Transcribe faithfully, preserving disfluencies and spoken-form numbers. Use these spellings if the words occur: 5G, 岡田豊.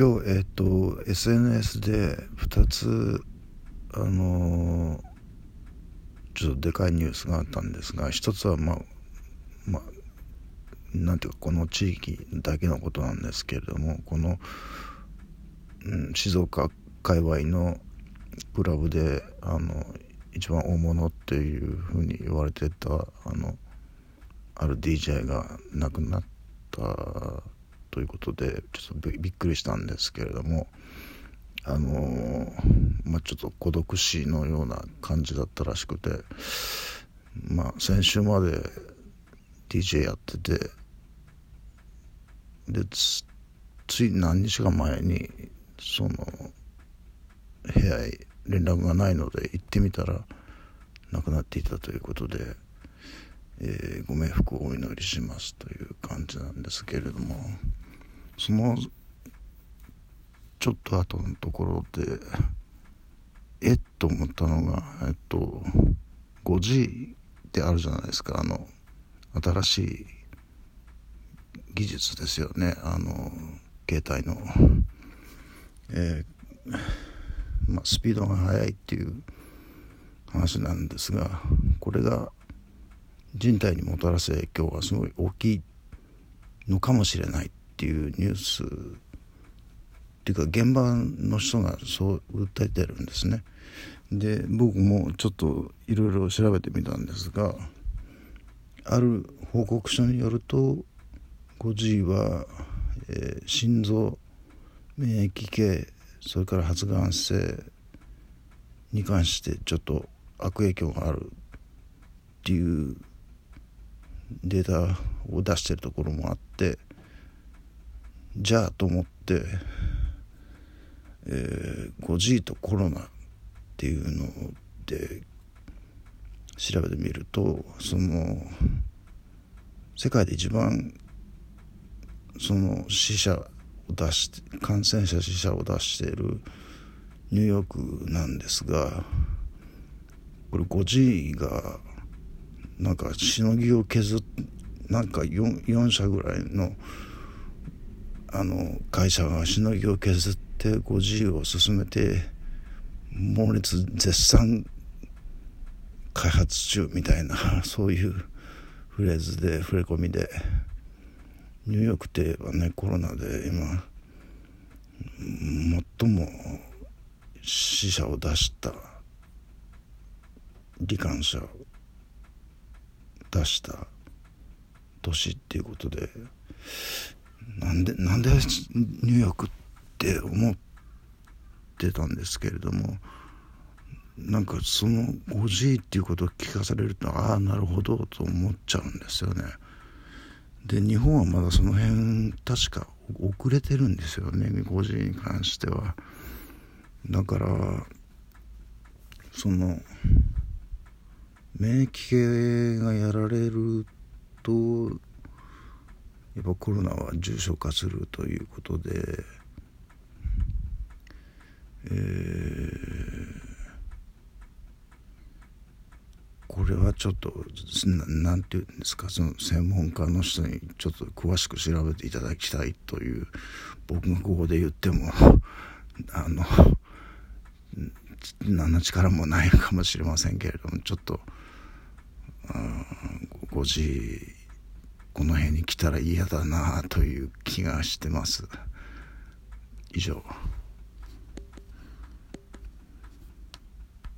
今日、えっと、エスエヌエス でふたつ、あのー、ちょっとでかいニュースがあったんですが、一つは、まあ、まあ、なんていうか、この地域だけのことなんですけれども、この、うん、静岡界隈のクラブで、あの、一番大物っていうふうに言われてた、あの、ある ディージェー が亡くなったということで、ちょっとびっくりしたんですけれども、あのーまあ、ちょっと孤独死のような感じだったらしくて、まあ、先週まで ディージェー やってて、で つ, つい何日か前にその部屋へ連絡がないので行ってみたら亡くなっていたということで、えー、ご冥福をお祈りしますという感じなんですけれども、そのちょっと後のところでえっと思ったのが、えっと ファイブジー ってあるじゃないですか。あの新しい技術ですよね、あの携帯の、えーまあ、スピードが速いっていう話なんですが、これが人体にもたらす影響がすごい大きいのかもしれないっていうニュースっていうか、現場の人がそう訴えてるんですね。で、僕もちょっといろいろ調べてみたんですが、ある報告書によると ファイブジー は、えー、心臓、免疫系、それから発がん性に関してちょっと悪影響があるっていうデータを出してるところもあって、じゃあと思って、えー、ファイブジー とコロナっていうので調べてみると、その世界で一番その死者を出して感染者死者を出しているニューヨークなんですが、これ ファイブジー がなんかしのぎを削っなんか 4, 4社ぐらいのあの会社がしのぎを削って ファイブジー を進めて、猛烈絶賛開発中みたいな、そういうフレーズで触れ込みで、ニューヨークって言えばね、コロナで今最も死者を出した罹患者を出した年っていうことで、なんでなんでニューヨークって思ってたんですけれども、なんかその ファイブジー っていうことを聞かされると、ああなるほどと思っちゃうんですよね。で、日本はまだその辺確か遅れてるんですよね、 ファイブジー に関しては。だからその免疫系がやられると、やっぱコロナは重症化するということで、えー、これはちょっとなんていうんですか、その専門家の人にちょっと詳しく調べていただきたいという、僕がここで言ってもあの何の力もないかもしれませんけれども、ちょっとファイブジーこの辺に来たら嫌だなという気がしてます。以上。